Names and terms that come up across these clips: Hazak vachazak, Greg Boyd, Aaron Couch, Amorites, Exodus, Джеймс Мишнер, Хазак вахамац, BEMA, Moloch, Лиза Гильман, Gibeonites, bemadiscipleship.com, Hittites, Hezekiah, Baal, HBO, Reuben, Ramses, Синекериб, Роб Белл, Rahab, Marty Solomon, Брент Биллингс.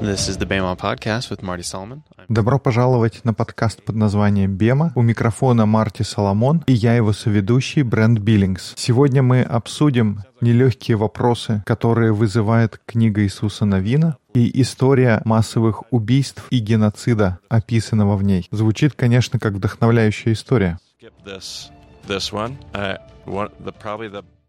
This is the BEMA podcast with Marty Solomon. Добро пожаловать на подкаст под названием «BEMA». У микрофона Марти Соломон и я его соведущий Брент Биллингс. Сегодня мы обсудим нелегкие вопросы, которые вызывает книга Иисуса Навина и история массовых убийств и геноцида, описанного в ней. Звучит, конечно, как вдохновляющая история.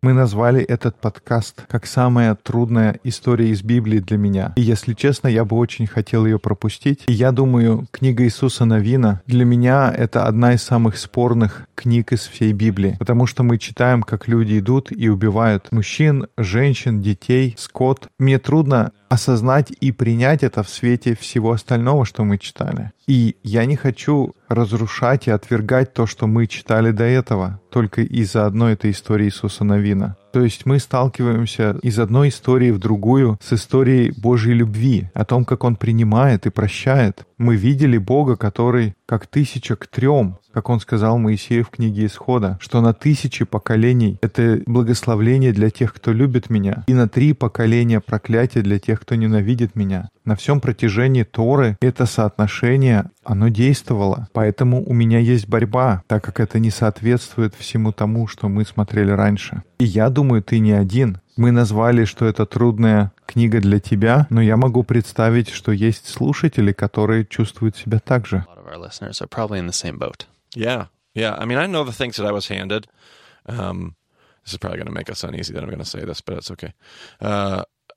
Мы назвали этот подкаст как «Самая трудная история из Библии для меня». И, если честно, я бы очень хотел ее пропустить. И я думаю, книга Иисуса Навина для меня — это одна из самых спорных книг из всей Библии. Потому что мы читаем, как люди идут и убивают мужчин, женщин, детей, скот. Мне трудно осознать и принять это в свете всего остального, что мы читали. И я не хочу разрушать и отвергать то, что мы читали до этого, только из-за одной этой истории Иисуса Навина. То есть мы сталкиваемся из одной истории в другую с историей Божьей любви, о том, как Он принимает и прощает. Мы видели Бога, который как 1000 к 3, как Он сказал Моисею в книге Исхода, что на 1000 поколений — это благословление для тех, кто любит Меня, и на 3 поколения проклятие для тех, кто ненавидит Меня. На всем протяжении Торы это соотношение, оно действовало. Поэтому у меня есть борьба, так как это не соответствует всему тому, что мы смотрели раньше. И я думаю, ты не один. Мы назвали, что это трудная книга для тебя, но я могу представить, что есть слушатели, которые чувствуют себя так же.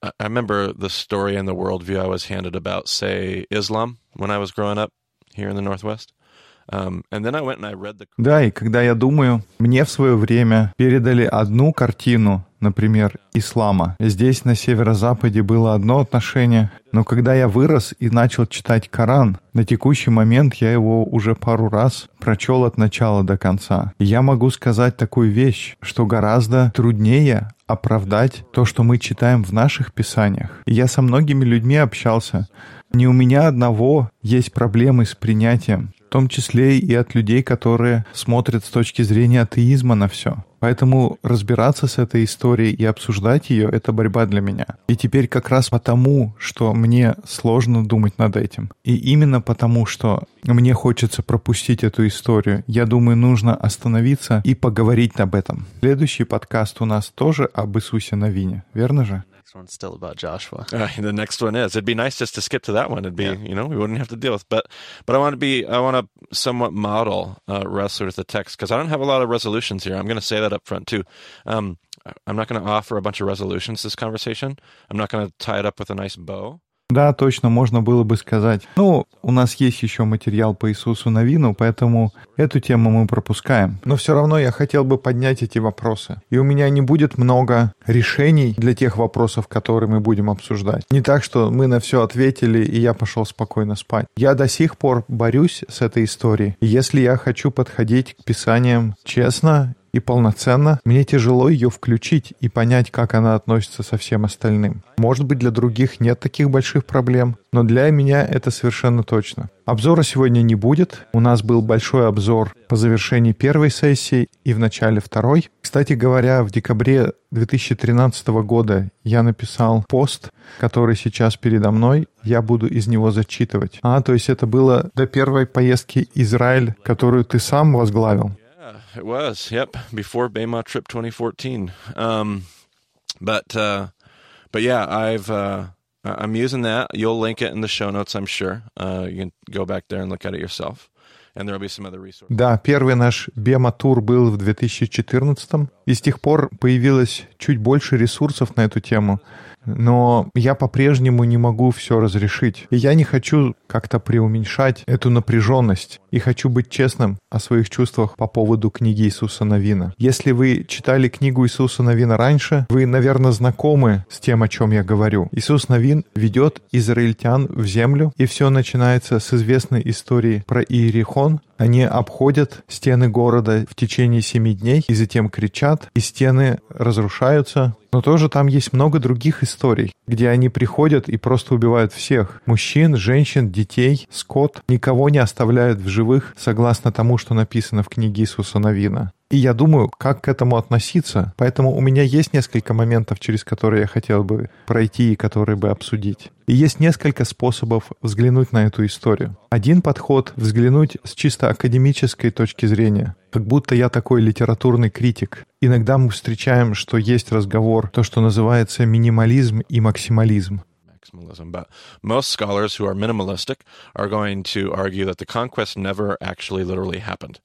I remember the story and the worldview I was handed about, say, Islam when I was growing up here in the Northwest. Да, и когда я думаю, мне в свое время передали одну картину, например, ислама. Здесь, на северо-западе, было одно отношение, но когда я вырос и начал читать Коран, на текущий момент я его уже пару раз прочел от начала до конца. И я могу сказать такую вещь, что гораздо труднее оправдать то, что мы читаем в наших писаниях. И я со многими людьми общался. Не у меня одного есть проблемы с принятием, в том числе и от людей, которые смотрят с точки зрения атеизма на все. Поэтому разбираться с этой историей и обсуждать ее — это борьба для меня. И теперь как раз потому, что мне сложно думать над этим, и именно потому, что мне хочется пропустить эту историю, я думаю, нужно остановиться и поговорить об этом. Следующий подкаст у нас тоже об Иисусе Навине, верно же? One's still about Joshua. The next one is. It'd be nice just to skip to that one. It'd be, you know, we wouldn't have to deal with. But I want to somewhat model wrestle with the text because I don't have a lot of resolutions here. I'm going to say that up front too. I'm not going to offer a bunch of resolutions this conversation. I'm not going to tie it up with a nice bow. Да, точно, можно было бы сказать. У нас есть еще материал по Иисусу Навину, поэтому эту тему мы пропускаем. Но все равно я хотел бы поднять эти вопросы. И у меня не будет много решений для тех вопросов, которые мы будем обсуждать. Не так, что мы на все ответили, и я пошел спокойно спать. Я до сих пор борюсь с этой историей. И если я хочу подходить к писаниям честно и полноценно, мне тяжело ее включить и понять, как она относится со всем остальным. Может быть, для других нет таких больших проблем, но для меня это совершенно точно. Обзора сегодня не будет. У нас был большой обзор по завершении первой сессии и в начале второй. Кстати говоря, в декабре 2013 года я написал пост, который сейчас передо мной. Я буду из него зачитывать. То есть это было до первой поездки в Израиль, которую ты сам возглавил. It was, yep, before BEMA trip 2014. I'm using that. You'll link it in the show notes, I'm sure. You can go back there and look at it yourself. And there will be some other resources. Да, первый наш BEMA-тур был в 2014, и с тех пор появилось чуть больше ресурсов на эту тему. Но я по-прежнему не могу все разрешить. И я не хочу как-то преуменьшать эту напряженность. И хочу быть честным о своих чувствах по поводу книги Иисуса Навина. Если вы читали книгу Иисуса Навина раньше, вы, наверное, знакомы с тем, о чем я говорю. Иисус Навин ведет израильтян в землю, и все начинается с известной истории про Иерихон. Они обходят стены города в течение 7 дней, и затем кричат, и стены разрушаются. Но тоже там есть много других историй, где они приходят и просто убивают всех. Мужчин, женщин, детей, скот. Никого не оставляют в живых, согласно тому, что написано в книге Иисуса Навина. И я думаю, как к этому относиться. Поэтому у меня есть несколько моментов, через которые я хотел бы пройти и которые бы обсудить. И есть несколько способов взглянуть на эту историю. Один подход — взглянуть с чисто академической точки зрения. Как будто я такой литературный критик. Иногда мы встречаем, что есть разговор, то, что называется минимализм и максимализм. But most scholars who are minimalistic are going to argue that the conquest never actually literally happened.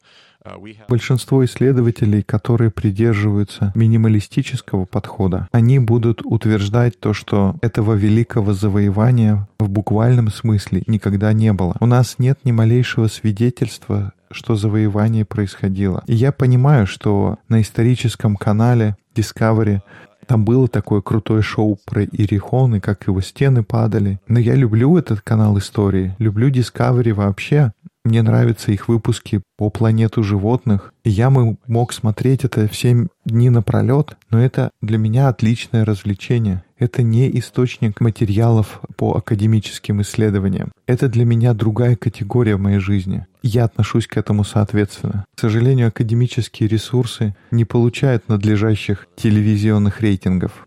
Большинство исследователей, которые придерживаются минималистического подхода, они будут утверждать то, что этого великого завоевания в буквальном смысле никогда не было. У нас нет ни малейшего свидетельства, что завоевание происходило. И я понимаю, что на историческом канале Discovery там было такое крутое шоу про Иерихон и как его стены падали. Но я люблю этот канал истории, люблю Discovery вообще. Мне нравятся их выпуски по планету животных. И я мог смотреть это все дни напролет, но это для меня отличное развлечение. Это не источник материалов по академическим исследованиям. Это для меня другая категория в моей жизни. Я отношусь к этому соответственно. К сожалению, академические ресурсы не получают надлежащих телевизионных рейтингов.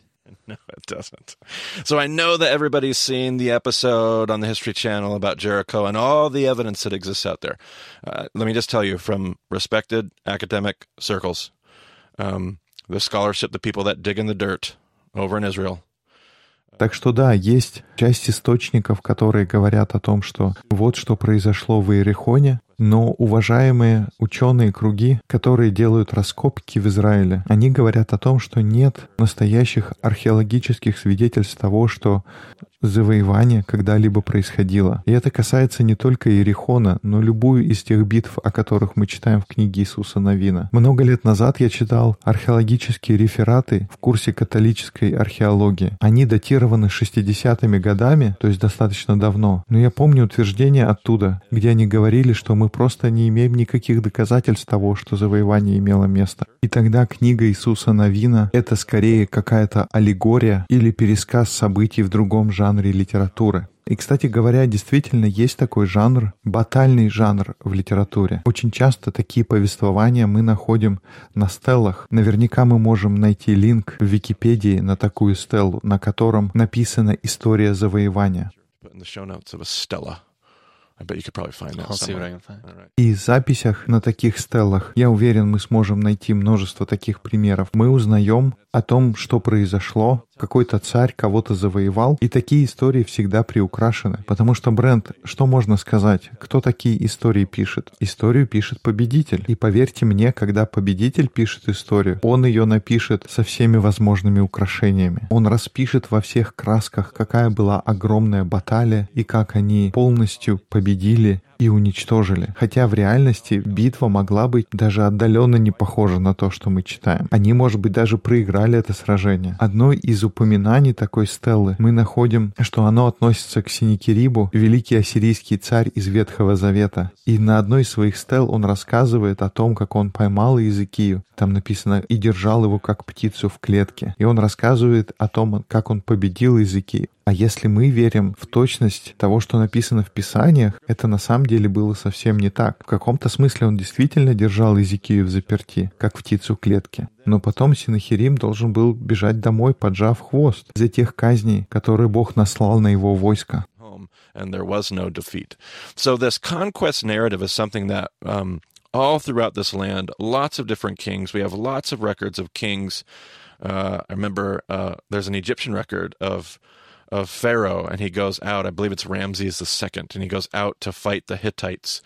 No, it doesn't. So I know that everybody's seen the episode on the History Channel about Jericho and all the evidence that exists out there. Let me just tell you, from respected academic circles, the scholarship, the people that dig in the dirt over in Israel. Так что да, есть часть источников, которые говорят о том, что вот что произошло в Иерихоне, но уважаемые ученые круги, которые делают раскопки в Израиле, они говорят о том, что нет настоящих археологических свидетельств того, что завоевание когда-либо происходило. И это касается не только Иерихона, но любую из тех битв, о которых мы читаем в книге Иисуса Навина. Много лет назад я читал археологические рефераты в курсе католической археологии. Они датированы 60-ми годами, то есть достаточно давно. Но я помню утверждение оттуда, где они говорили, что мы просто не имеем никаких доказательств того, что завоевание имело место. И тогда книга Иисуса Навина — это скорее какая-то аллегория или пересказ событий в другом жанре. Литературы. И, кстати говоря, действительно есть такой жанр, батальный жанр в литературе. Очень часто такие повествования мы находим на стеллах. Наверняка мы можем найти линк в Википедии на такую стеллу, на котором написана история завоевания. И в записях на таких стеллах, я уверен, мы сможем найти множество таких примеров. Мы узнаем о том, что произошло, какой-то царь кого-то завоевал, и такие истории всегда приукрашены. Потому что, Брент, что можно сказать? Кто такие истории пишет? Историю пишет победитель. И поверьте мне, когда победитель пишет историю, он ее напишет со всеми возможными украшениями. Он распишет во всех красках, какая была огромная баталия, и как они полностью победили и уничтожили. Хотя в реальности битва могла быть даже отдаленно не похожа на то, что мы читаем. Они, может быть, даже проиграли это сражение. Одно из упоминаний такой стеллы мы находим, что оно относится к Синекерибу, великий ассирийский царь из Ветхого Завета. И на одной из своих стел он рассказывает о том, как он поймал Иезекию. Там написано «и держал его, как птицу в клетке». И он рассказывает о том, как он победил Иезекию. А если мы верим в точность того, что написано в Писаниях, это на самом деле было совсем не так. В каком-то смысле он действительно держал Иезекию в заперти, как птицу в клетке. Но потом Синахирим должен был бежать домой, поджав хвост из-за тех казней, которые Бог наслал на его войско. All throughout this land, lots of different kings. We have lots of records of kings. I remember there's an Egyptian record of Pharaoh, and he goes out, I believe it's Ramses II, and he goes out to fight the Hittites.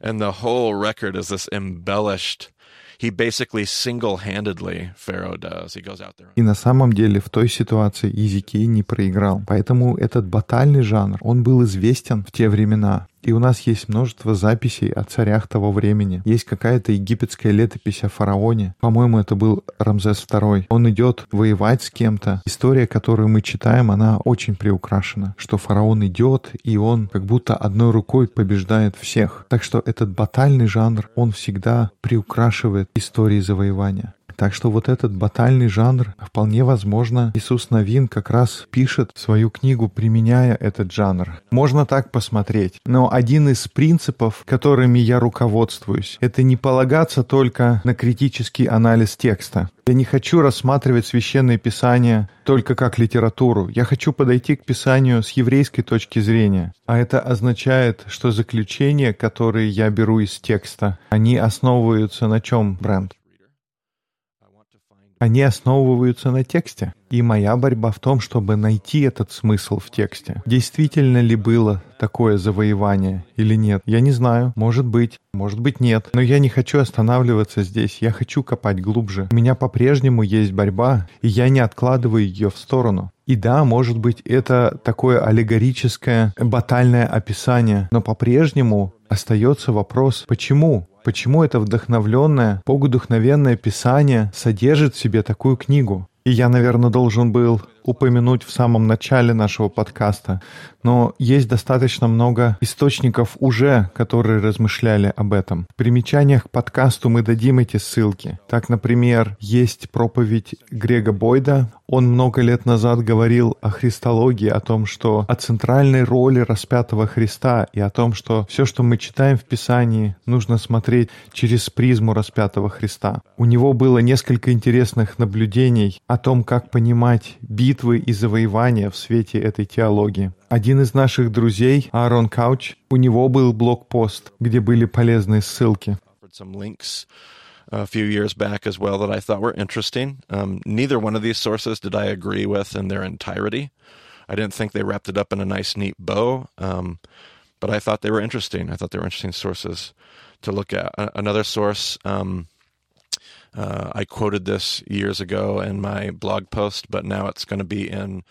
And the whole record is this embellished. He basically single-handedly, Pharaoh does. He goes out there. И на самом деле в той ситуации Иезекия не проиграл. Поэтому этот батальный жанр, он был известен в те времена. И у нас есть множество записей о царях того времени. Есть какая-то египетская летопись о фараоне. По-моему, это был Рамзес II. Он идет воевать с кем-то. История, которую мы читаем, она очень приукрашена. Что фараон идет, и он как будто одной рукой побеждает всех. Так что этот батальный жанр, он всегда приукрашивает истории завоевания. Так что вот этот батальный жанр, вполне возможно, Иисус Навин как раз пишет свою книгу, применяя этот жанр. Можно так посмотреть. Но один из принципов, которыми я руководствуюсь, это не полагаться только на критический анализ текста. Я не хочу рассматривать Священное Писание только как литературу. Я хочу подойти к Писанию с еврейской точки зрения. А это означает, что заключения, которые я беру из текста, они основываются на чем, Брент? Они основываются на тексте. И моя борьба в том, чтобы найти этот смысл в тексте. Действительно ли было такое завоевание или нет? Я не знаю. Может быть нет. Но я не хочу останавливаться здесь. Я хочу копать глубже. У меня по-прежнему есть борьба, и я не откладываю ее в сторону. И да, может быть, это такое аллегорическое, батальное описание, но по-прежнему остается вопрос, почему? Почему это вдохновленное, богодухновенное Писание содержит в себе такую книгу? И я, наверное, должен был упомянуть в самом начале нашего подкаста, но есть достаточно много источников уже, которые размышляли об этом. В примечаниях к подкасту мы дадим эти ссылки. Так, например, есть проповедь Грега Бойда. Он много лет назад говорил о христологии, о том, что о центральной роли распятого Христа и о том, что все, что мы читаем в Писании, нужно смотреть через призму распятого Христа. У него было несколько интересных наблюдений о том, как понимать битвы и завоевания в свете этой теологии. Один из наших друзей, Аарон Кауч, у него был блог-пост, где были полезные ссылки. A few years back as well that I thought were interesting. Neither one of these sources did I agree with in their entirety. I didn't think they wrapped it up in a nice, neat bow, but I thought they were interesting. I thought they were interesting sources to look at. Another source, I quoted this years ago in my blog post, but now it's going to be in...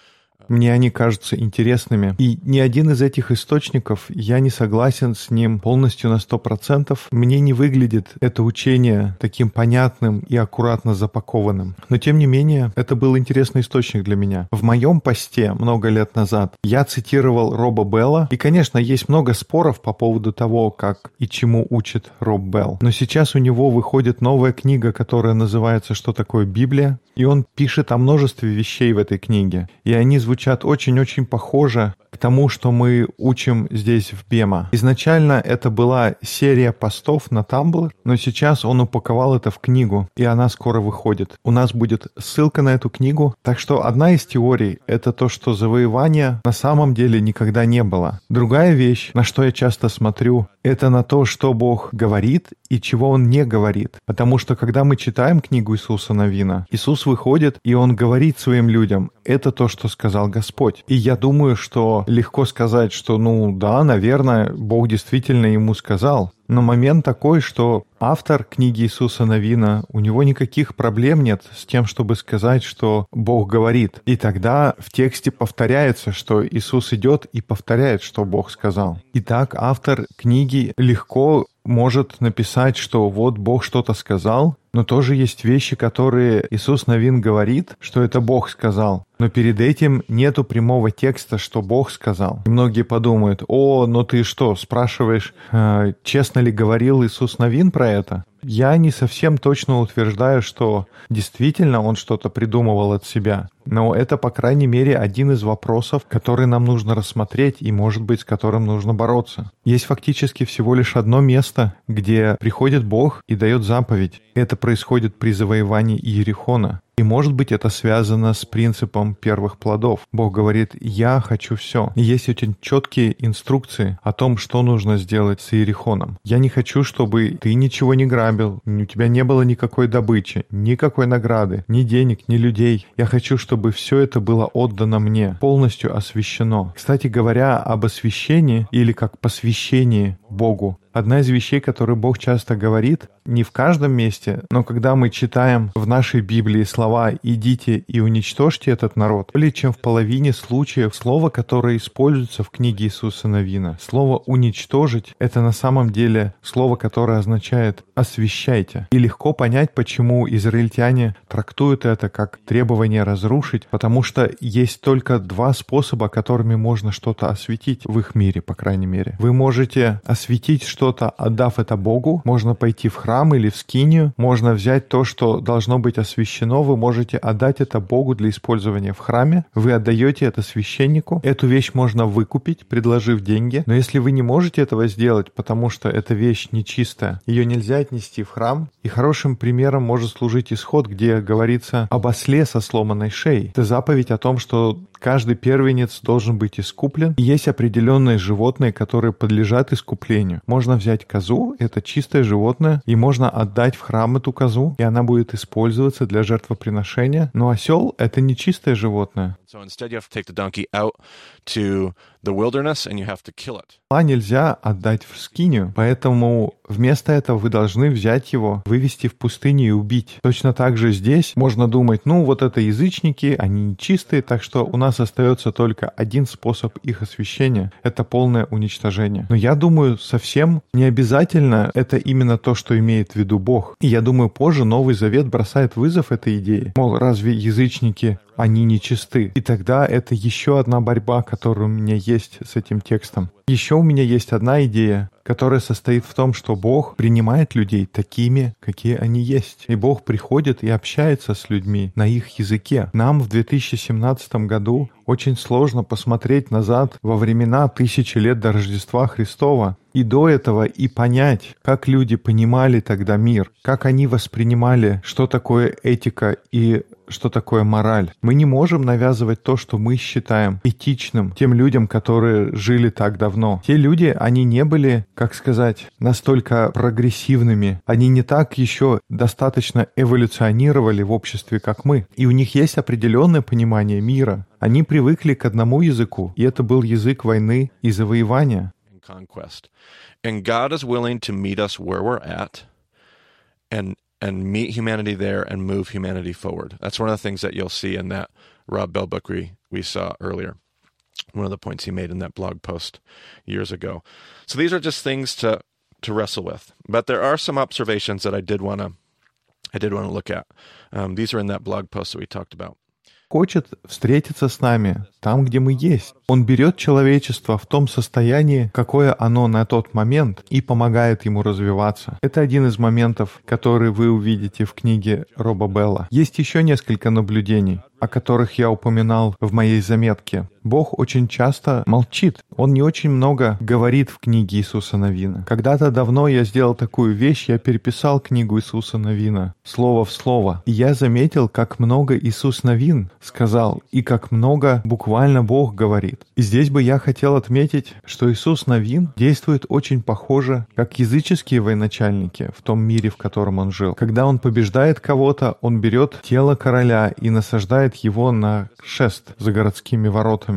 Мне они кажутся интересными. И ни один из этих источников, я не согласен с ним полностью на 100%. Мне не выглядит это учение таким понятным и аккуратно запакованным. Но тем не менее, это был интересный источник для меня. В моем посте много лет назад я цитировал Роба Белла. И, конечно, есть много споров по поводу того, как и чему учит Роб Белл. Но сейчас у него выходит новая книга, которая называется «Что такое Библия?». И он пишет о множестве вещей в этой книге. И они звучат очень-очень похоже к тому, что мы учим здесь в БЕМА. Изначально это была серия постов на Tumblr, но сейчас он упаковал это в книгу, и она скоро выходит. У нас будет ссылка на эту книгу. Так что одна из теорий — это то, что завоевания на самом деле никогда не было. Другая вещь, на что я часто смотрю, это на то, что Бог говорит и чего Он не говорит. Потому что, когда мы читаем книгу Иисуса Навина, Иисус выходит, и Он говорит своим людям: «Это то, что сказал Господь». И я думаю, что легко сказать, что, ну да, наверное, Бог действительно ему сказал. Но момент такой, что автор книги Иисуса Навина, у него никаких проблем нет с тем, чтобы сказать, что Бог говорит. И тогда в тексте повторяется, что Иисус идет и повторяет, что Бог сказал. Итак, автор книги легко может написать, что вот Бог что-то сказал, но тоже есть вещи, которые Иисус Навин говорит, что это Бог сказал. Но перед этим нету прямого текста, что Бог сказал. И многие подумают: «О, но ты что, спрашиваешь, честно ли говорил Иисус Навин про это?» Я не совсем точно утверждаю, что действительно он что-то придумывал от себя. Но это, по крайней мере, один из вопросов, который нам нужно рассмотреть и, может быть, с которым нужно бороться. Есть фактически всего лишь одно место, где приходит Бог и дает заповедь. Это происходит при завоевании Иерихона. И, может быть, это связано с принципом первых плодов. Бог говорит: «Я хочу все». И есть очень четкие инструкции о том, что нужно сделать с Иерихоном. «Я не хочу, чтобы ты ничего не грабил, у тебя не было никакой добычи, никакой награды, ни денег, ни людей. Я хочу, чтобы все это было отдано мне, полностью освящено». Кстати говоря, об освящении или как посвящении Богу. Одна из вещей, которую Бог часто говорит, не в каждом месте, но когда мы читаем в нашей Библии слова «идите и уничтожьте этот народ», более чем в половине случаев слово, которое используется в книге Иисуса Навина, слово «уничтожить», это на самом деле слово, которое означает «освящайте». И легко понять, почему израильтяне трактуют это как требование разрушить, потому что есть только два способа, которыми можно что-то осветить в их мире, по крайней мере. Вы можете осветить что что-то, отдав это Богу, можно пойти в храм или в скинию, можно взять то, что должно быть освящено, вы можете отдать это Богу для использования в храме, вы отдаете это священнику, эту вещь можно выкупить, предложив деньги, но если вы не можете этого сделать, потому что эта вещь нечистая, ее нельзя отнести в храм, и хорошим примером может служить Исход, где говорится об осле со сломанной шеей. Это заповедь о том, что каждый первенец должен быть искуплен. И есть определенные животные, которые подлежат искуплению. Можно взять козу, это чистое животное, и можно отдать в храм эту козу, и она будет использоваться для жертвоприношения. Но осел — это не чистое животное. А нельзя отдать в скинию, поэтому вместо этого вы должны взять его, вывести в пустыню и убить. Точно так же здесь можно думать, ну вот это язычники, они нечистые, так что у нас остается только один способ их освящения — это полное уничтожение. Но я думаю, совсем не обязательно это именно то, что имеет в виду Бог. И я думаю, позже Новый Завет бросает вызов этой идее. Мол, разве язычники, они нечисты? И тогда это еще одна борьба, которая у меня есть с этим текстом. Еще у меня есть одна идея, которая состоит в том, что Бог принимает людей такими, какие они есть. И Бог приходит и общается с людьми на их языке. Нам в 2017 году очень сложно посмотреть назад во времена 1000 лет до Рождества Христова и до этого и понять, как люди понимали тогда мир, как они воспринимали, что такое этика и что такое мораль. Мы не можем навязывать то, что мы считаем этичным тем людям, которые жили так давно. Те люди, они не были, как сказать, настолько прогрессивными. Они не так еще достаточно эволюционировали в обществе, как мы. И у них есть определенное понимание мира. Они привыкли к одному языку, и это был язык войны и завоевания. And meet humanity there and move humanity forward. That's one of the things that you'll see in that Rob Bell book we saw earlier. One of the points he made in that blog post years ago. So these are just things to wrestle with. But there are some observations that I did want to look at. These are in that blog post that we talked about. Хочет встретиться с нами там, где мы есть. Он берет человечество в том состоянии, какое оно на тот момент, и помогает ему развиваться. Это один из моментов, который вы увидите в книге Роба Белла. Есть еще несколько наблюдений, о которых я упоминал в моей заметке. Бог очень часто молчит. Он не очень много говорит в книге Иисуса Навина. Когда-то давно я сделал такую вещь, я переписал книгу Иисуса Навина слово в слово. И я заметил, как много Иисус Навин сказал, и как много буквально Бог говорит. И здесь бы я хотел отметить, что Иисус Навин действует очень похоже, как языческие военачальники в том мире, в котором он жил. Когда он побеждает кого-то, он берет тело короля и насаждает его на шест за городскими воротами.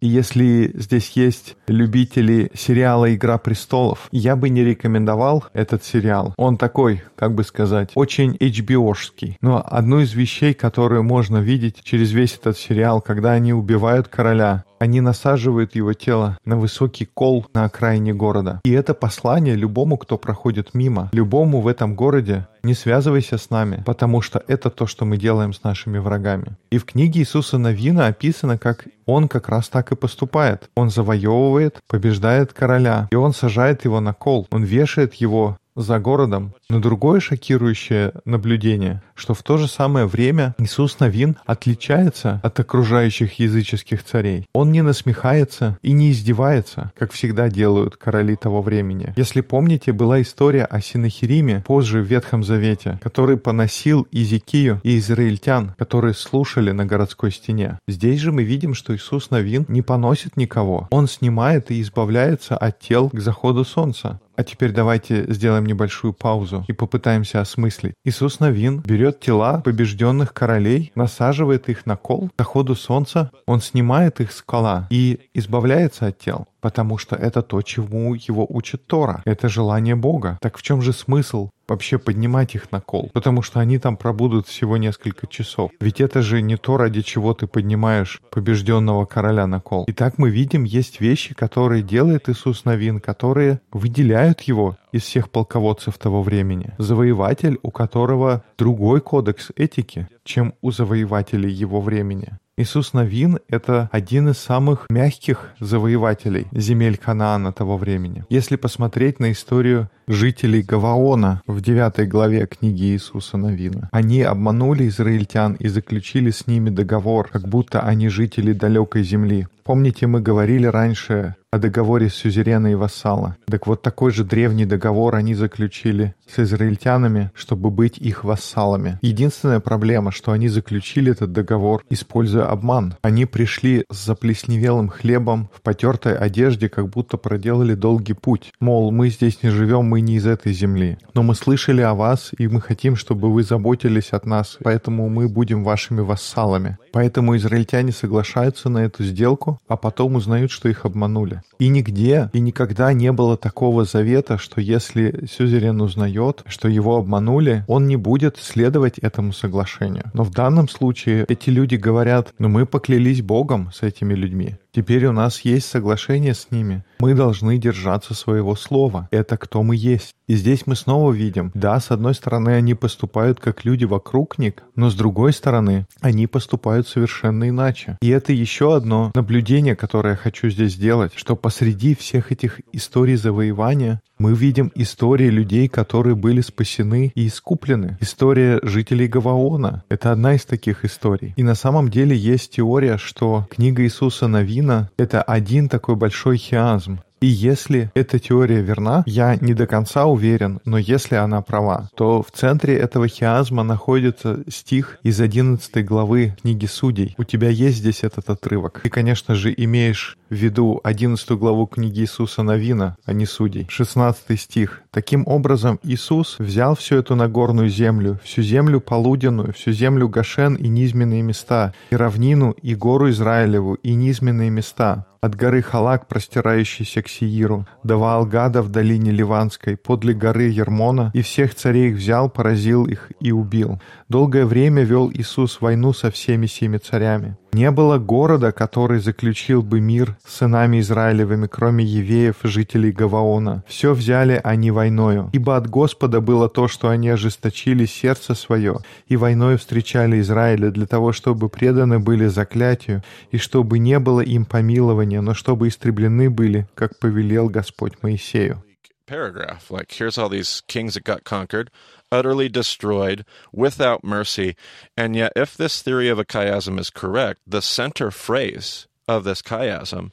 И если здесь есть любители сериала «Игра престолов», я бы не рекомендовал этот сериал. Он такой, как бы сказать, очень HBO-шский. Но одну из вещей, которую можно видеть через весь этот сериал, когда они убивают короля, они насаживают его тело на высокий кол на окраине города. И это послание любому, кто проходит мимо, любому в этом городе: не связывайся с нами, потому что это то, что мы делаем с нашими врагами. И в книге Иисуса Навина описано, как он как раз так и поступает. Он завоевывает, побеждает короля, и он сажает его на кол, он вешает его за городом. Но другое шокирующее наблюдение, что в то же самое время Иисус Навин отличается от окружающих языческих царей. Он не насмехается и не издевается, как всегда делают короли того времени. Если помните, была история о Сеннахериме позже в Ветхом Завете, который поносил Иезекию и израильтян, которые слушали на городской стене. Здесь же мы видим, что Иисус Навин не поносит никого. Он снимает и избавляется от тел к заходу солнца. А теперь давайте сделаем небольшую паузу и попытаемся осмыслить. Иисус Навин берет тела побежденных королей, насаживает их на кол. К заходу солнца он снимает их с кола и избавляется от тел, потому что это то, чему его учит Тора. Это желание Бога. Так в чем же смысл вообще поднимать их на кол? Потому что они там пробудут всего несколько часов. Ведь это же не то, ради чего ты поднимаешь побежденного короля на кол. Итак, мы видим, есть вещи, которые делает Иисус Навин, которые выделяют его из всех полководцев того времени. Завоеватель, у которого другой кодекс этики, чем у завоевателей его времени. Иисус Навин — это один из самых мягких завоевателей земель Канаана того времени. Если посмотреть на историю жителей Гаваона в 9 главе книги Иисуса Навина, они обманули израильтян и заключили с ними договор, как будто они жители далекой земли. Помните, мы говорили раньше о договоре сюзерена и вассала. Так вот, такой же древний договор они заключили с израильтянами, чтобы быть их вассалами. Единственная проблема, что они заключили этот договор, используя обман. Они пришли с заплесневелым хлебом в потертой одежде, как будто проделали долгий путь. Мол, мы здесь не живем, мы не из этой земли. Но мы слышали о вас, и мы хотим, чтобы вы заботились от нас, поэтому мы будем вашими вассалами. Поэтому израильтяне соглашаются на эту сделку, а потом узнают, что их обманули. И нигде и никогда не было такого завета, что если сюзерен узнает, что его обманули, он не будет следовать этому соглашению. Но в данном случае эти люди говорят: «Ну мы поклялись Богом с этими людьми. Теперь у нас есть соглашение с ними. Мы должны держаться своего слова. Это кто мы есть». И здесь мы снова видим, да, с одной стороны, они поступают как люди вокруг них, но с другой стороны, они поступают совершенно иначе. И это еще одно наблюдение, которое я хочу здесь сделать, что посреди всех этих историй завоевания мы видим истории людей, которые были спасены и искуплены. История жителей Гаваона — это одна из таких историй. И на самом деле есть теория, что книга Иисуса Навина — это один такой большой хиазм. И если эта теория верна, я не до конца уверен, но если она права, то в центре этого хиазма находится стих из 11 главы книги Судей. У тебя есть здесь этот отрывок. Ты, конечно же, имеешь в виду 11 главу книги Иисуса Навина, а не Судей. 16 стих. «Таким образом, Иисус взял всю эту нагорную землю, всю землю полуденную, всю землю Гошен и низменные места, и равнину, и гору Израилеву, и низменные места». От горы Халак, простирающейся к Сеиру, до Ваалгада в долине Ливанской, подле горы Ермона, и всех царей их взял, поразил их и убил. Долгое время вел Иисус войну со всеми семи царями. Не было города, который заключил бы мир с сынами Израилевыми, кроме евеев, жителей Гаваона. Все взяли они войною. Ибо от Господа было то, что они ожесточили сердце свое, и войною встречали Израиля для того, чтобы преданы были заклятию, и чтобы не было им помилования, но чтобы истреблены были, как повелел Господь Моисею. Paragraph, like here's all these kings that got conquered, utterly destroyed, without mercy, and yet if this theory of a chiasm is correct, the center phrase of this chiasm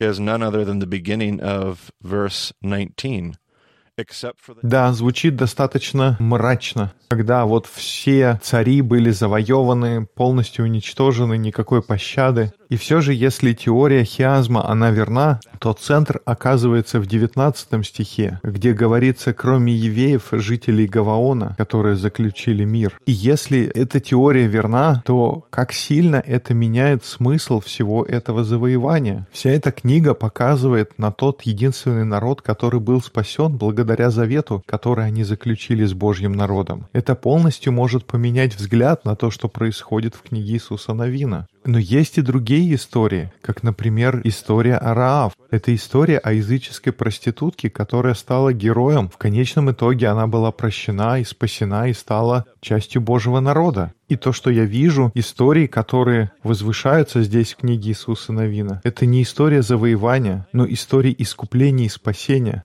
is none other than the beginning of verse 19. Да, звучит достаточно мрачно, когда вот все цари были завоеваны, полностью уничтожены, никакой пощады. И все же, если теория хиазма, она верна, то центр оказывается в 19 стихе, где говорится «кроме евеев, жителей Гаваона, которые заключили мир». И если эта теория верна, то как сильно это меняет смысл всего этого завоевания. Вся эта книга показывает на тот единственный народ, который был спасен благодаря завету, который они заключили с Божьим народом. Это полностью может поменять взгляд на то, что происходит в книге Иисуса Навина. Но есть и другие истории, как, например, история о Раав. Это история о языческой проститутке, которая стала героем. В конечном итоге она была прощена и спасена и стала частью Божьего народа. И то, что я вижу, истории, которые возвышаются здесь в книге Иисуса Навина, это не история завоевания, но история искупления и спасения.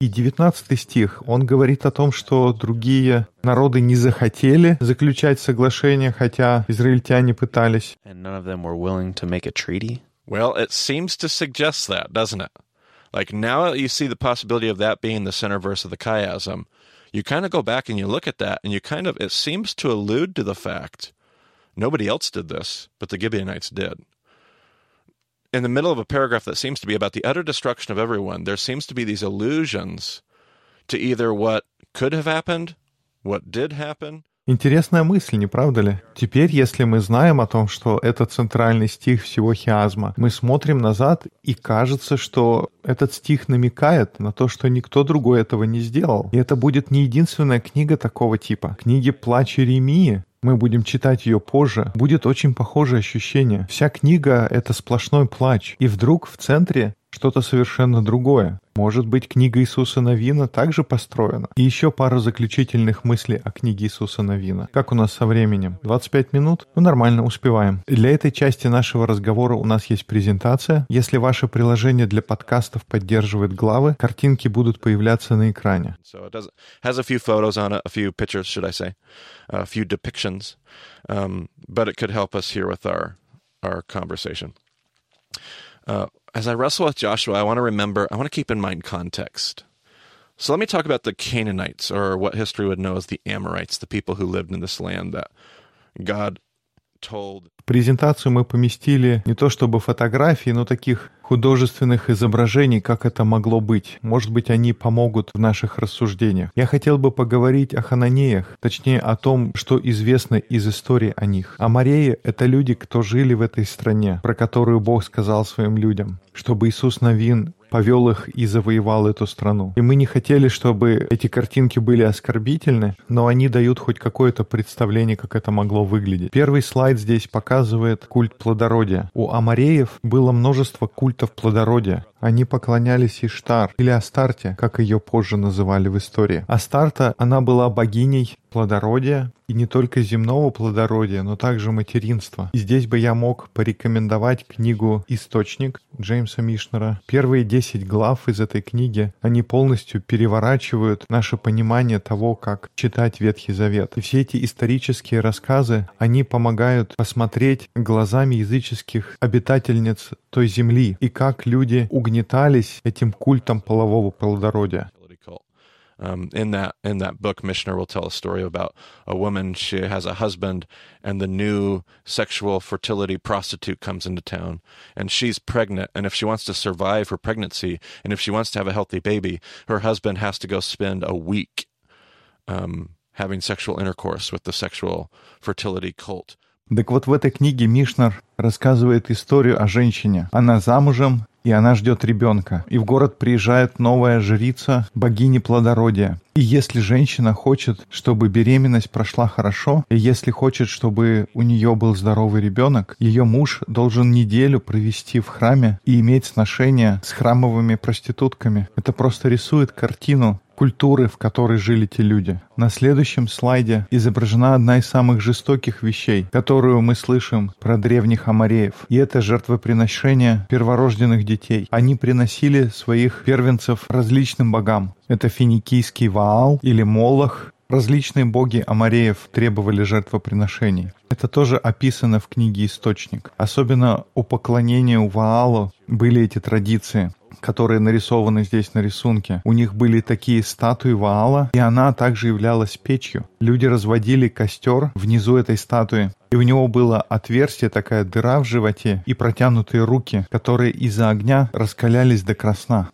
И 19 стих, он говорит о том, что другие народы не захотели заключать соглашение, хотя израильтяне пытались. And none of them were willing to make a treaty? Well, it seems to suggest that, doesn't it? Like now you see the possibility of that being the center verse of the chiasm. You kind of go back and you look at that, and you kind of, it seems to allude to the fact nobody else did this, but the Gibeonites did. In the middle of a paragraph that seems to be about the utter destruction of everyone, there seems to be these allusions to either what could have happened, what did happen. Интересная мысль, не правда ли? Теперь, если мы знаем о том, что это центральный стих всего хиазма, мы смотрим назад, и кажется, что этот стих намекает на то, что никто другой этого не сделал. И это будет не единственная книга такого типа. Книги «Плач Иеремии», мы будем читать ее позже, будет очень похожее ощущение. Вся книга — это сплошной плач. И вдруг в центре что-то совершенно другое. Может быть, книга Иисуса Навина также построена? И еще пара заключительных мыслей о книге Иисуса Навина. Как у нас со временем? 25 минут? Ну, нормально, успеваем. Для этой части нашего разговора у нас есть презентация. Если ваше приложение для подкастов поддерживает главы, картинки будут появляться на экране. As I wrestle with Joshua, I want to keep in mind context. So let me talk about the Canaanites, or what history would know as the Amorites, the people who lived in this land that God told. Презентацию мы поместили не то чтобы фотографии, но таких художественных изображений, как это могло быть. Может быть, они помогут в наших рассуждениях. Я хотел бы поговорить о хананеях, точнее о том, что известно из истории о них. Амореи — это люди, кто жили в этой стране, про которую Бог сказал своим людям, чтобы Иисус Навин повел их и завоевал эту страну. И мы не хотели, чтобы эти картинки были оскорбительны, но они дают хоть какое-то представление, как это могло выглядеть. Первый слайд здесь показывает культ плодородия. У амореев было множество культов плодородия. Они поклонялись Иштар, или Астарте, как ее позже называли в истории. Астарта, она была богиней плодородия, и не только земного плодородия, но также материнства. И здесь бы я мог порекомендовать книгу «Источник» Джеймса Мишнера. Первые 10 глав из этой книги, они полностью переворачивают наше понимание того, как читать Ветхий Завет. И все эти исторические рассказы, они помогают посмотреть глазами языческих обитательниц той земли, и как люди угнетались этим культом полового плодородия. In that book, Michener will tell a story about a woman. She has a husband, and the new sexual fertility prostitute comes into town, and she's pregnant. And if she wants to survive her pregnancy, and if she wants to have a healthy baby, her husband has to go spend a week having sexual intercourse with the sexual fertility cult. Так вот, в этой книге Мишнер рассказывает историю о женщине. Она замужем, и она ждет ребенка. И в город приезжает новая жрица, богини плодородия. И если женщина хочет, чтобы беременность прошла хорошо, и если хочет, чтобы у нее был здоровый ребенок, ее муж должен неделю провести в храме и иметь сношения с храмовыми проститутками. Это просто рисует картину культуры, в которой жили те люди. На следующем слайде изображена одна из самых жестоких вещей, которую мы слышим про древних амореев. И это жертвоприношение перворожденных детей. Они приносили своих первенцев различным богам. Это финикийский Ваал или Молох. Различные боги амореев требовали жертвоприношений. Это тоже описано в книге «Источник». Особенно у поклонения Ваалу были эти традиции, которые нарисованы здесь на рисунке. У них были такие статуи Ваала, и она также являлась печью. Люди разводили костер внизу этой статуи, и у него было отверстие, такая дыра в животе, и протянутые руки, которые из-за огня раскалялись до красна.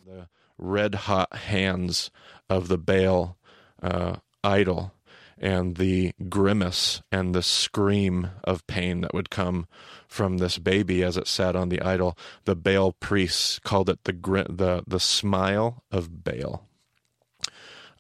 And the grimace and the scream of pain that would come from this baby as it sat on the idol, the Baal priests called it the smile of Baal.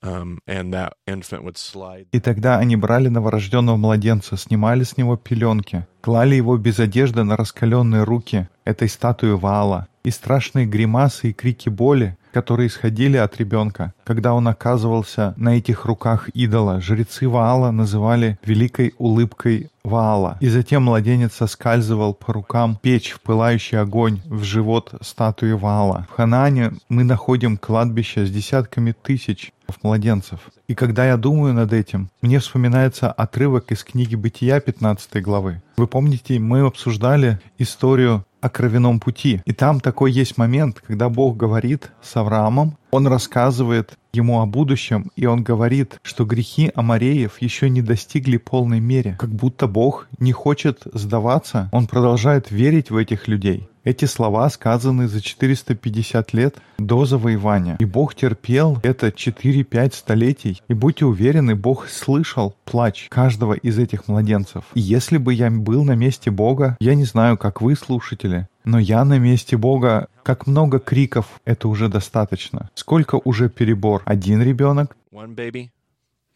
And that infant would slide. И тогда они брали новорожденного младенца, снимали с него пеленки, клали его без одежды на раскаленные руки этой статуи Ваала, и страшные гримасы и крики боли, которые исходили от ребенка, когда он оказывался на этих руках идола. Жрецы Ваала называли «великой улыбкой Ваала». И затем младенец соскальзывал по рукам печь в пылающий огонь в живот статуи Ваала. В Ханаане мы находим кладбище с десятками тысяч младенцев. И когда я думаю над этим, мне вспоминается отрывок из книги «Бытия» 15 главы. Вы помните, мы обсуждали историю о кровяном пути. И там такой есть момент, когда Бог говорит с Авраамом, он рассказывает ему о будущем, и он говорит, что грехи амореев еще не достигли полной мере. Как будто Бог не хочет сдаваться, он продолжает верить в этих людей. Эти слова сказаны за 450 лет до завоевания. И Бог терпел это 4-5 столетий. И будьте уверены, Бог слышал плач каждого из этих младенцев. И если бы я был на месте Бога, я не знаю, как вы, слушатели, но я на месте Бога, как много криков, это уже достаточно. Сколько уже перебор? Один ребенок? 1 baby,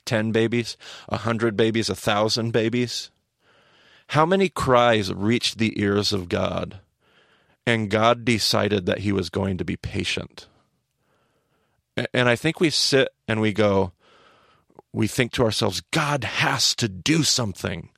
10 babies, 100 babies, 1,000 babies. How many cries reached the ears of God? And God decided that he was going to be patient. And I think we sit and we go, we think to ourselves, God has to do something.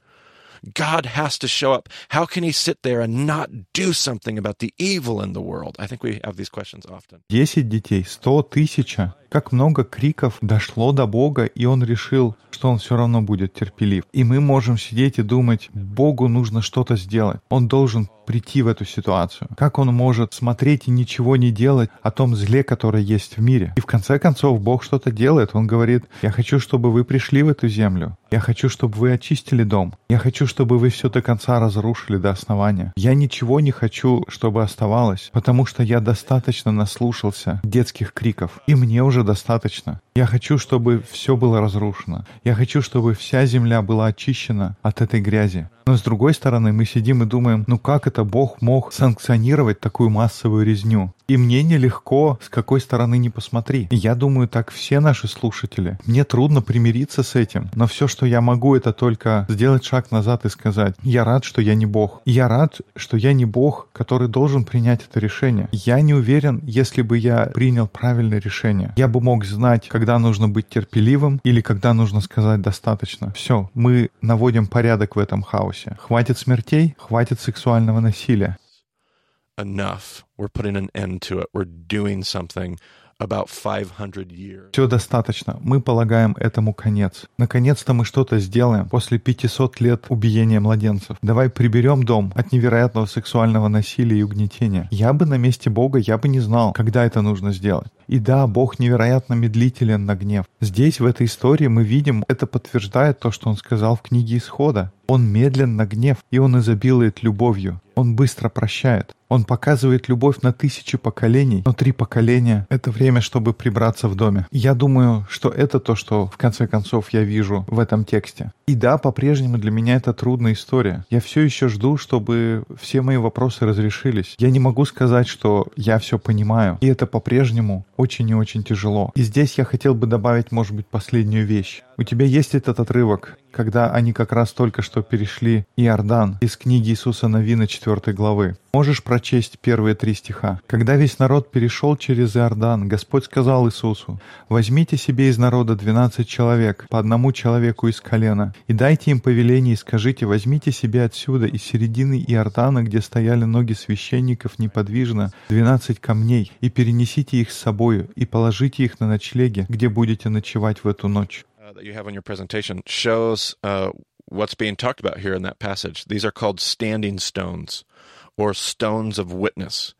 God has to show up. How can he sit there and not do something about the evil in the world? I think we have these questions often. 10 детей, 100, 1000. Как много криков дошло до Бога, и он решил, что он все равно будет терпелив. И мы можем сидеть и думать, Богу нужно что-то сделать. Он должен прийти в эту ситуацию. Как он может смотреть и ничего не делать о том зле, которое есть в мире? И в конце концов Бог что-то делает. Он говорит, я хочу, чтобы вы пришли в эту землю. Я хочу, чтобы вы очистили дом. Я хочу, чтобы вы все до конца разрушили до основания. Я ничего не хочу, чтобы оставалось, потому что я достаточно наслушался детских криков. И мне уже достаточно. Я хочу, чтобы все было разрушено. Я хочу, чтобы вся земля была очищена от этой грязи. Но с другой стороны, мы сидим и думаем, ну как это Бог мог санкционировать такую массовую резню? И мне нелегко, с какой стороны не посмотри. И я думаю, так все наши слушатели. Мне трудно примириться с этим, но все, что я могу, это только сделать шаг назад и сказать, я рад, что я не Бог. Я рад, что я не Бог, который должен принять это решение. Я не уверен, если бы я принял правильное решение. Я бы мог знать, когда нужно быть терпеливым или когда нужно сказать достаточно. Все, мы наводим порядок в этом хаосе. Хватит смертей, хватит сексуального насилия. Enough. We're putting an end to it. We're doing something. About 500 years. Все достаточно. Мы полагаем этому конец. Наконец-то мы что-то сделаем после 500 лет убиения младенцев. Давай приберем дом от невероятного сексуального насилия и угнетения. Я бы на месте Бога, я бы не знал, когда это нужно сделать. И да, Бог невероятно медлителен на гнев. Здесь, в этой истории, мы видим, это подтверждает то, что он сказал в книге Исхода. Он медлен на гнев, и он изобилует любовью. Он быстро прощает. Он показывает любовь на 1000 поколений, но 3 поколения — это время, чтобы прибраться в доме. Я думаю, что это то, что в конце концов я вижу в этом тексте. И да, по-прежнему для меня это трудная история. Я все еще жду, чтобы все мои вопросы разрешились. Я не могу сказать, что я все понимаю. И это по-прежнему очень и очень тяжело. И здесь я хотел бы добавить, может быть, последнюю вещь. У тебя есть этот отрывок, когда они как раз только что перешли Иордан из книги Иисуса Навина 4 главы. Можешь прочесть первые 3 стиха. «Когда весь народ перешел через Иордан, Господь сказал Иисусу, «Возьмите себе из народа 12 человек, по одному человеку из колена, и дайте им повеление и скажите, возьмите себе отсюда, из середины Иордана, где стояли ноги священников неподвижно, 12 камней, и перенесите их с собою, и положите их на ночлеги, где будете ночевать в эту ночь». That you have on your presentation shows what's being talked about here in that passage. These are called standing stones or stones of witness.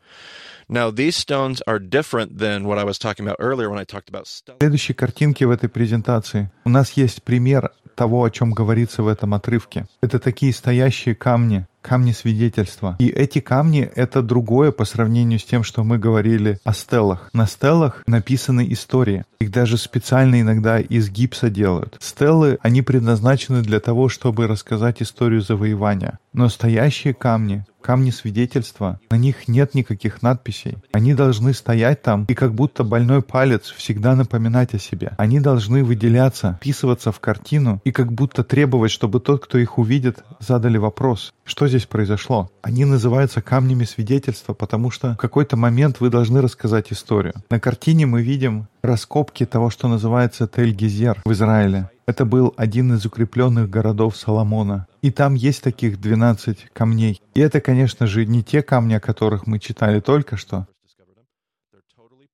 Now, these stones are different than what I was talking about earlier when I talked about stone. В следующей картинке в этой презентации у нас есть пример того, о чем говорится в этом отрывке. Это такие стоящие камни. Камни свидетельства. И эти камни — это другое по сравнению с тем, что мы говорили о стелах. На стелах написаны истории. Их даже специально иногда из гипса делают. Стелы, они предназначены для того, чтобы рассказать историю завоевания. Но стоящие камни, камни свидетельства, на них нет никаких надписей. Они должны стоять там и как будто больной палец всегда напоминать о себе. Они должны выделяться, вписываться в картину и как будто требовать, чтобы тот, кто их увидит, задали вопрос. Что здесь произошло? Они называются камнями свидетельства, потому что в какой-то момент вы должны рассказать историю. На картине мы видим раскопки того, что называется Тель-Гизер в Израиле. Это был один из укрепленных городов Соломона. И там есть таких 12 камней. И это, конечно же, не те камни, о которых мы читали только что.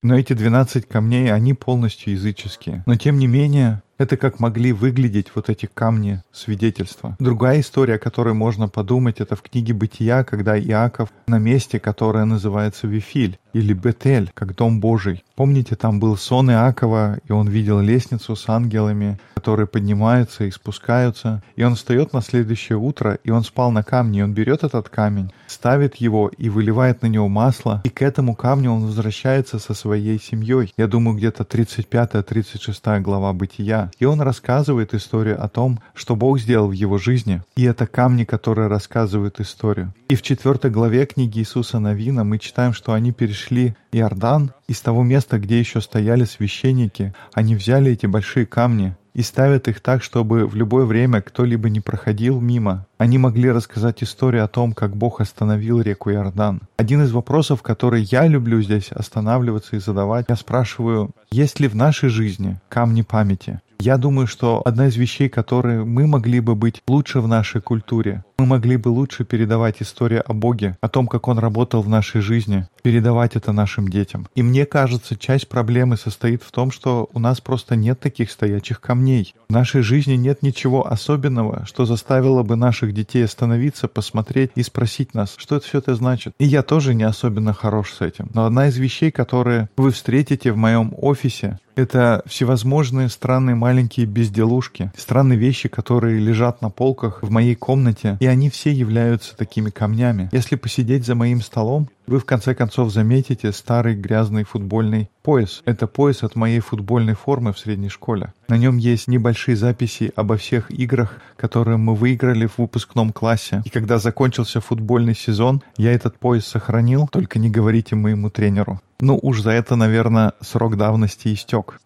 Но эти 12 камней, они полностью языческие. Но тем не менее, это как могли выглядеть вот эти камни свидетельства. Другая история, о которой можно подумать, это в книге «Бытия», когда Иаков на месте, которое называется Вифиль или Бетель, как Дом Божий. Помните, там был сон Иакова, и он видел лестницу с ангелами, которые поднимаются и спускаются. И он встает на следующее утро, и он спал на камне, и он берет этот камень, ставит его и выливает на него масло, и к этому камню он возвращается со своей семьей. Я думаю, где-то 35-36 глава «Бытия». И он рассказывает историю о том, что Бог сделал в его жизни. И это камни, которые рассказывают историю. И в 4 главе книги Иисуса Навина мы читаем, что они перешли Иордан из того места, где еще стояли священники. Они взяли эти большие камни и ставят их так, чтобы в любое время кто-либо не проходил мимо. Они могли рассказать историю о том, как Бог остановил реку Иордан. Один из вопросов, который я люблю здесь останавливаться и задавать, я спрашиваю, есть ли в нашей жизни камни памяти? Я думаю, что одна из вещей, которые мы могли бы быть лучше в нашей культуре, мы могли бы лучше передавать историю о Боге, о том, как Он работал в нашей жизни, передавать это нашим детям. И мне кажется, часть проблемы состоит в том, что у нас просто нет таких стоячих камней. В нашей жизни нет ничего особенного, что заставило бы наших детей остановиться, посмотреть и спросить нас, что это все это значит. И я тоже не особенно хорош с этим. Но одна из вещей, которые вы встретите в моем офисе, это всевозможные странные маленькие безделушки, странные вещи, которые лежат на полках в моей комнате, и они все являются такими камнями. Если посидеть за моим столом, вы в конце концов заметите старый грязный футбольный пояс. Это пояс от моей футбольной формы в средней школе. На нем есть небольшие записи обо всех играх, которые мы выиграли в выпускном классе. И когда закончился футбольный сезон, я этот пояс сохранил, только не говорите моему тренеру. Ну уж за это, наверное, срок давности истек.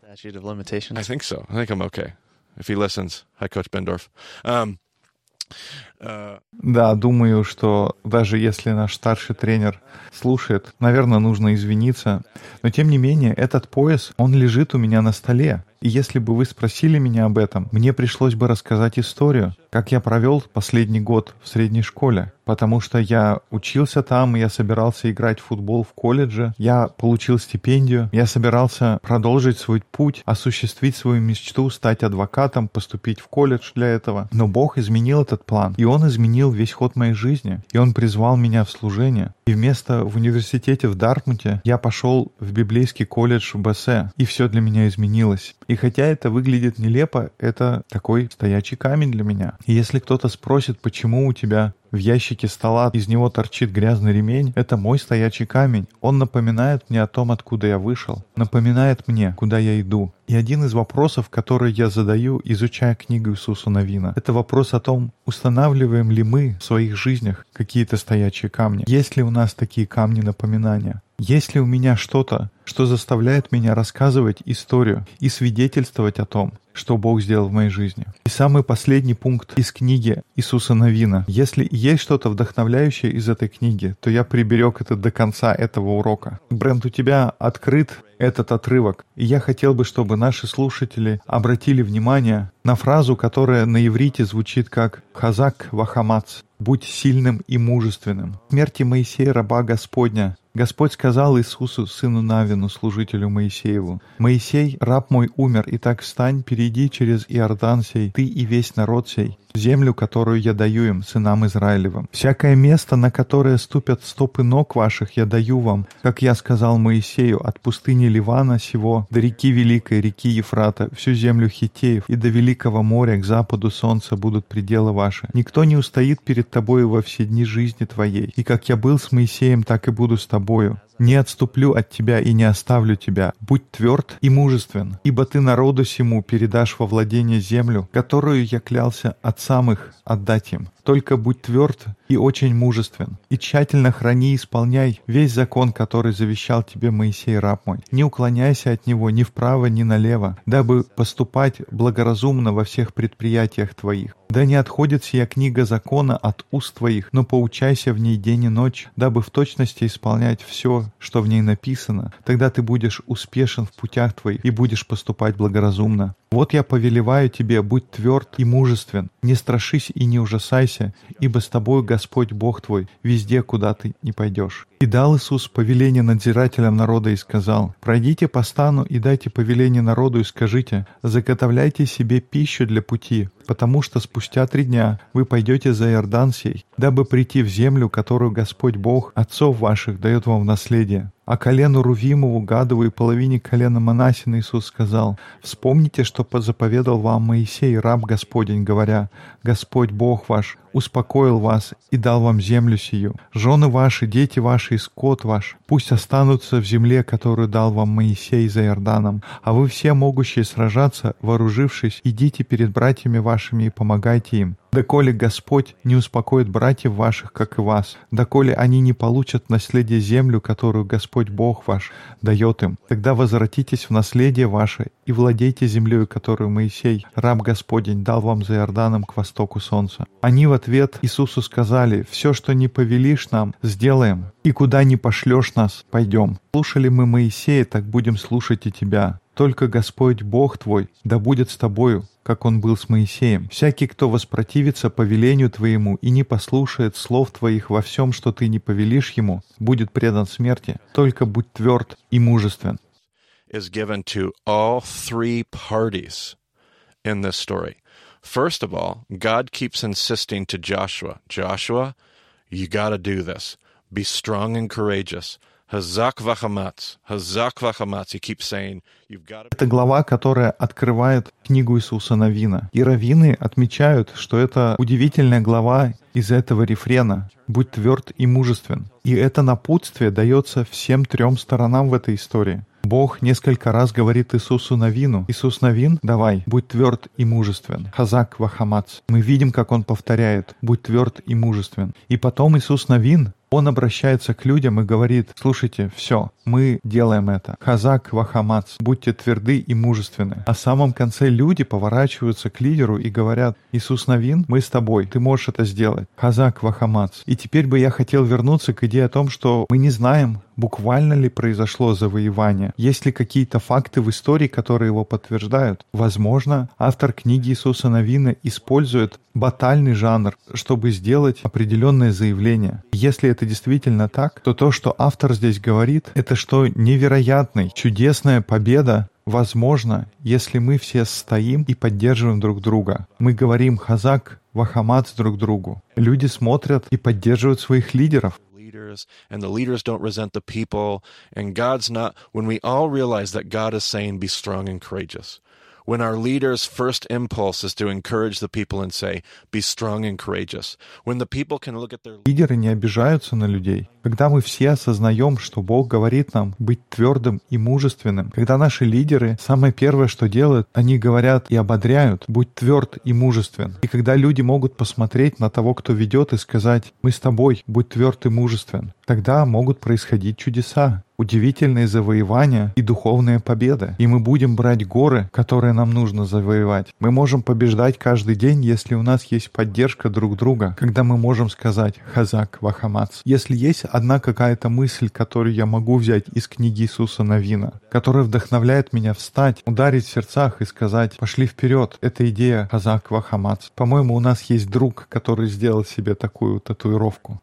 Да, думаю, что даже если наш старший тренер слушает, наверное, нужно извиниться. Но тем не менее, этот пояс, он лежит у меня на столе. И если бы вы спросили меня об этом, мне пришлось бы рассказать историю, как я провел последний год в средней школе. Потому что я учился там, я собирался играть в футбол в колледже, я получил стипендию, я собирался продолжить свой путь, осуществить свою мечту, стать адвокатом, поступить в колледж для этого. Но Бог изменил этот план, и Он изменил весь ход моей жизни, и Он призвал меня в служение. И вместо в университете в Дартмуте я пошел в библейский колледж в Бессе, и все для меня изменилось. И хотя это выглядит нелепо, это такой стоячий камень для меня. И если кто-то спросит, почему у тебя в ящике стола из него торчит грязный ремень, это мой стоячий камень. Он напоминает мне о том, откуда я вышел, напоминает мне, куда я иду. И один из вопросов, который я задаю, изучая книгу Иисуса Навина, это вопрос о том, устанавливаем ли мы в своих жизнях какие-то стоячие камни. Есть ли у нас такие камни напоминания? Есть ли у меня что-то, что заставляет меня рассказывать историю и свидетельствовать о том, что Бог сделал в моей жизни? И самый последний пункт из книги Иисуса Навина. Если есть что-то вдохновляющее из этой книги, то я приберег это до конца этого урока. Брент, у тебя открыт этот отрывок. И я хотел бы, чтобы наши слушатели обратили внимание на фразу, которая на иврите звучит как «Хазак вахамац» — «Будь сильным и мужественным». В смерти Моисея, раба Господня, Господь сказал Иисусу, сыну Навину, служителю Моисееву, «Моисей, раб мой, умер, и так встань, перейди через Иордан сей, ты и весь народ сей, землю, которую я даю им, сынам Израилевым. Всякое место, на которое ступят стопы ног ваших, я даю вам, как я сказал Моисею, от пустыни Ливана сего до реки Великой, реки Ефрата, всю землю Хиттеев, и до Великого моря к западу солнца будут пределы ваши. Никто не устоит перед тобою во все дни жизни твоей, и как я был с Моисеем, так и буду с тобою. Не отступлю от тебя и не оставлю тебя. Будь тверд и мужествен, ибо ты народу сему передашь во владение землю, которую я клялся отцам их отдать им. Только будь тверд и очень мужествен, и тщательно храни и исполняй весь закон, который завещал тебе Моисей, раб мой. Не уклоняйся от него ни вправо, ни налево, дабы поступать благоразумно во всех предприятиях твоих. Да не отходит сия книга закона от уст твоих, но поучайся в ней день и ночь, дабы в точности исполнять все, что в ней написано. Тогда ты будешь успешен в путях твоих и будешь поступать благоразумно. Вот я повелеваю тебе, будь тверд и мужествен, не страшись и не ужасайся, ибо с тобой Господь Бог твой, везде, куда ты не пойдешь». И дал Иисус повеление надзирателям народа и сказал, «Пройдите по стану и дайте повеление народу и скажите, заготовляйте себе пищу для пути, потому что спустя 3 дня вы пойдете за Иордан сей, дабы прийти в землю, которую Господь Бог отцов ваших дает вам в наследие». А колену Рувимову, Гадову и половине колена Манасина Иисус сказал, «Вспомните, что заповедал вам Моисей, раб Господень, говоря, Господь Бог ваш успокоил вас и дал вам землю сию. Жены ваши, дети ваши и скот ваш пусть останутся в земле, которую дал вам Моисей за Иорданом. А вы все, могущие сражаться, вооружившись, идите перед братьями вашими и помогайте им. «Доколе Господь не успокоит братьев ваших, как и вас, доколе они не получат наследие землю, которую Господь Бог ваш дает им, тогда возвратитесь в наследие ваше и владейте землей, которую Моисей, раб Господень, дал вам за Иорданом к востоку солнца». Они в ответ Иисусу сказали: «Все, что не повелишь нам, сделаем, и куда не пошлешь нас, пойдем. Слушали мы Моисея, так будем слушать и тебя. Только Господь Бог твой да будет с тобою, как Он был с Моисеем. Всякий, кто воспротивится повелению твоему и не послушает слов твоих во всем, что ты не повелишь ему, будет предан смерти. Только будь тверд и мужествен». Is given to all three parties in this story. First of all, God keeps insisting to Joshua, Joshua, you gotta do this. Be strong and courageous. Hazak vachazak, he keeps saying, you've got to... Это глава, которая открывает книгу Иисуса Навина. И раввины отмечают, что это удивительная глава из этого рефрена «Будь тверд и мужествен». И это напутствие дается всем трем сторонам в этой истории. Бог несколько раз говорит Иисусу Навину: «Иисус Навин, давай, будь тверд и мужествен. Хазак вахамац». Мы видим, как он повторяет: «Будь тверд и мужествен». И потом Иисус Навин, он обращается к людям и говорит: «Слушайте, все, мы делаем это. Хазак вахамац, будьте тверды и мужественны». А в самом конце люди поворачиваются к лидеру и говорят: «Иисус Навин, мы с тобой, ты можешь это сделать. Хазак вахамац». И теперь бы я хотел вернуться к идее о том, что мы не знаем, буквально ли произошло завоевание, есть ли какие-то факты в истории, которые его подтверждают. Возможно, автор книги Иисуса Навина использует батальный жанр, чтобы сделать определенное заявление. Если это действительно так, то что автор здесь говорит, это что невероятная, чудесная победа возможно, если мы все стоим и поддерживаем друг друга. Мы говорим «Хазак вахамац» друг другу. Люди смотрят и поддерживают своих лидеров. And the leaders don't resent the people, and God's not, when we all realize that God is saying, be strong and courageous. When our leader's first impulse is to encourage the people and say, be strong and courageous. When the people can look at their... Лидеры не обижаются на людей. Когда мы все осознаем, что Бог говорит нам быть твердым и мужественным, когда наши лидеры, самое первое, что делают, они говорят и ободряют, будь тверд и мужествен. И когда люди могут посмотреть на того, кто ведет, и сказать, мы с тобой, будь тверд и мужествен, тогда могут происходить чудеса, удивительные завоевания и духовные победы. И мы будем брать горы, которые нам нужно завоевать. Мы можем побеждать каждый день, если у нас есть поддержка друг друга, когда мы можем сказать «Хазак вахамац». Если есть одна какая-то мысль, которую я могу взять из книги Иисуса Навина, которая вдохновляет меня встать, ударить в сердцах и сказать «Пошли вперед», это идея «Хазак вахамац». По-моему, у нас есть друг, который сделал себе такую татуировку.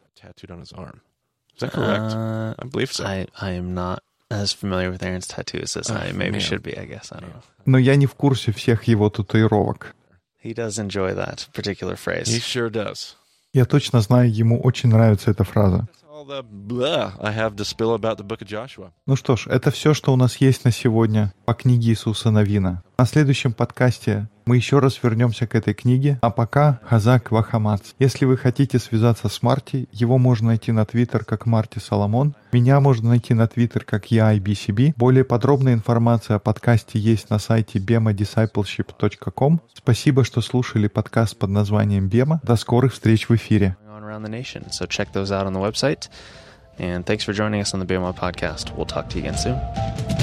Is that correct? I believe so. I am not as familiar with Aaron's tattoos as I maybe should be, I guess. I don't know. Но я не в курсе всех его татуировок. He does enjoy that particular phrase. He sure does. Я точно знаю, ему очень нравится эта фраза. Ну что ж, это все, что у нас есть на сегодня по книге Иисуса Навина. На следующем подкасте мы еще раз вернемся к этой книге, а пока «Хазак вахамац». Если вы хотите связаться с Марти, его можно найти на Твиттер как Марти Соломон, меня можно найти на Твиттер как я IBCB. Более подробная информация о подкасте есть на сайте bemadiscipleship.com. Спасибо, что слушали подкаст под названием «Бема». До скорых встреч в эфире. Around the nation. So check those out on the website. And thanks for joining us on the BEMA podcast. We'll talk to you again soon.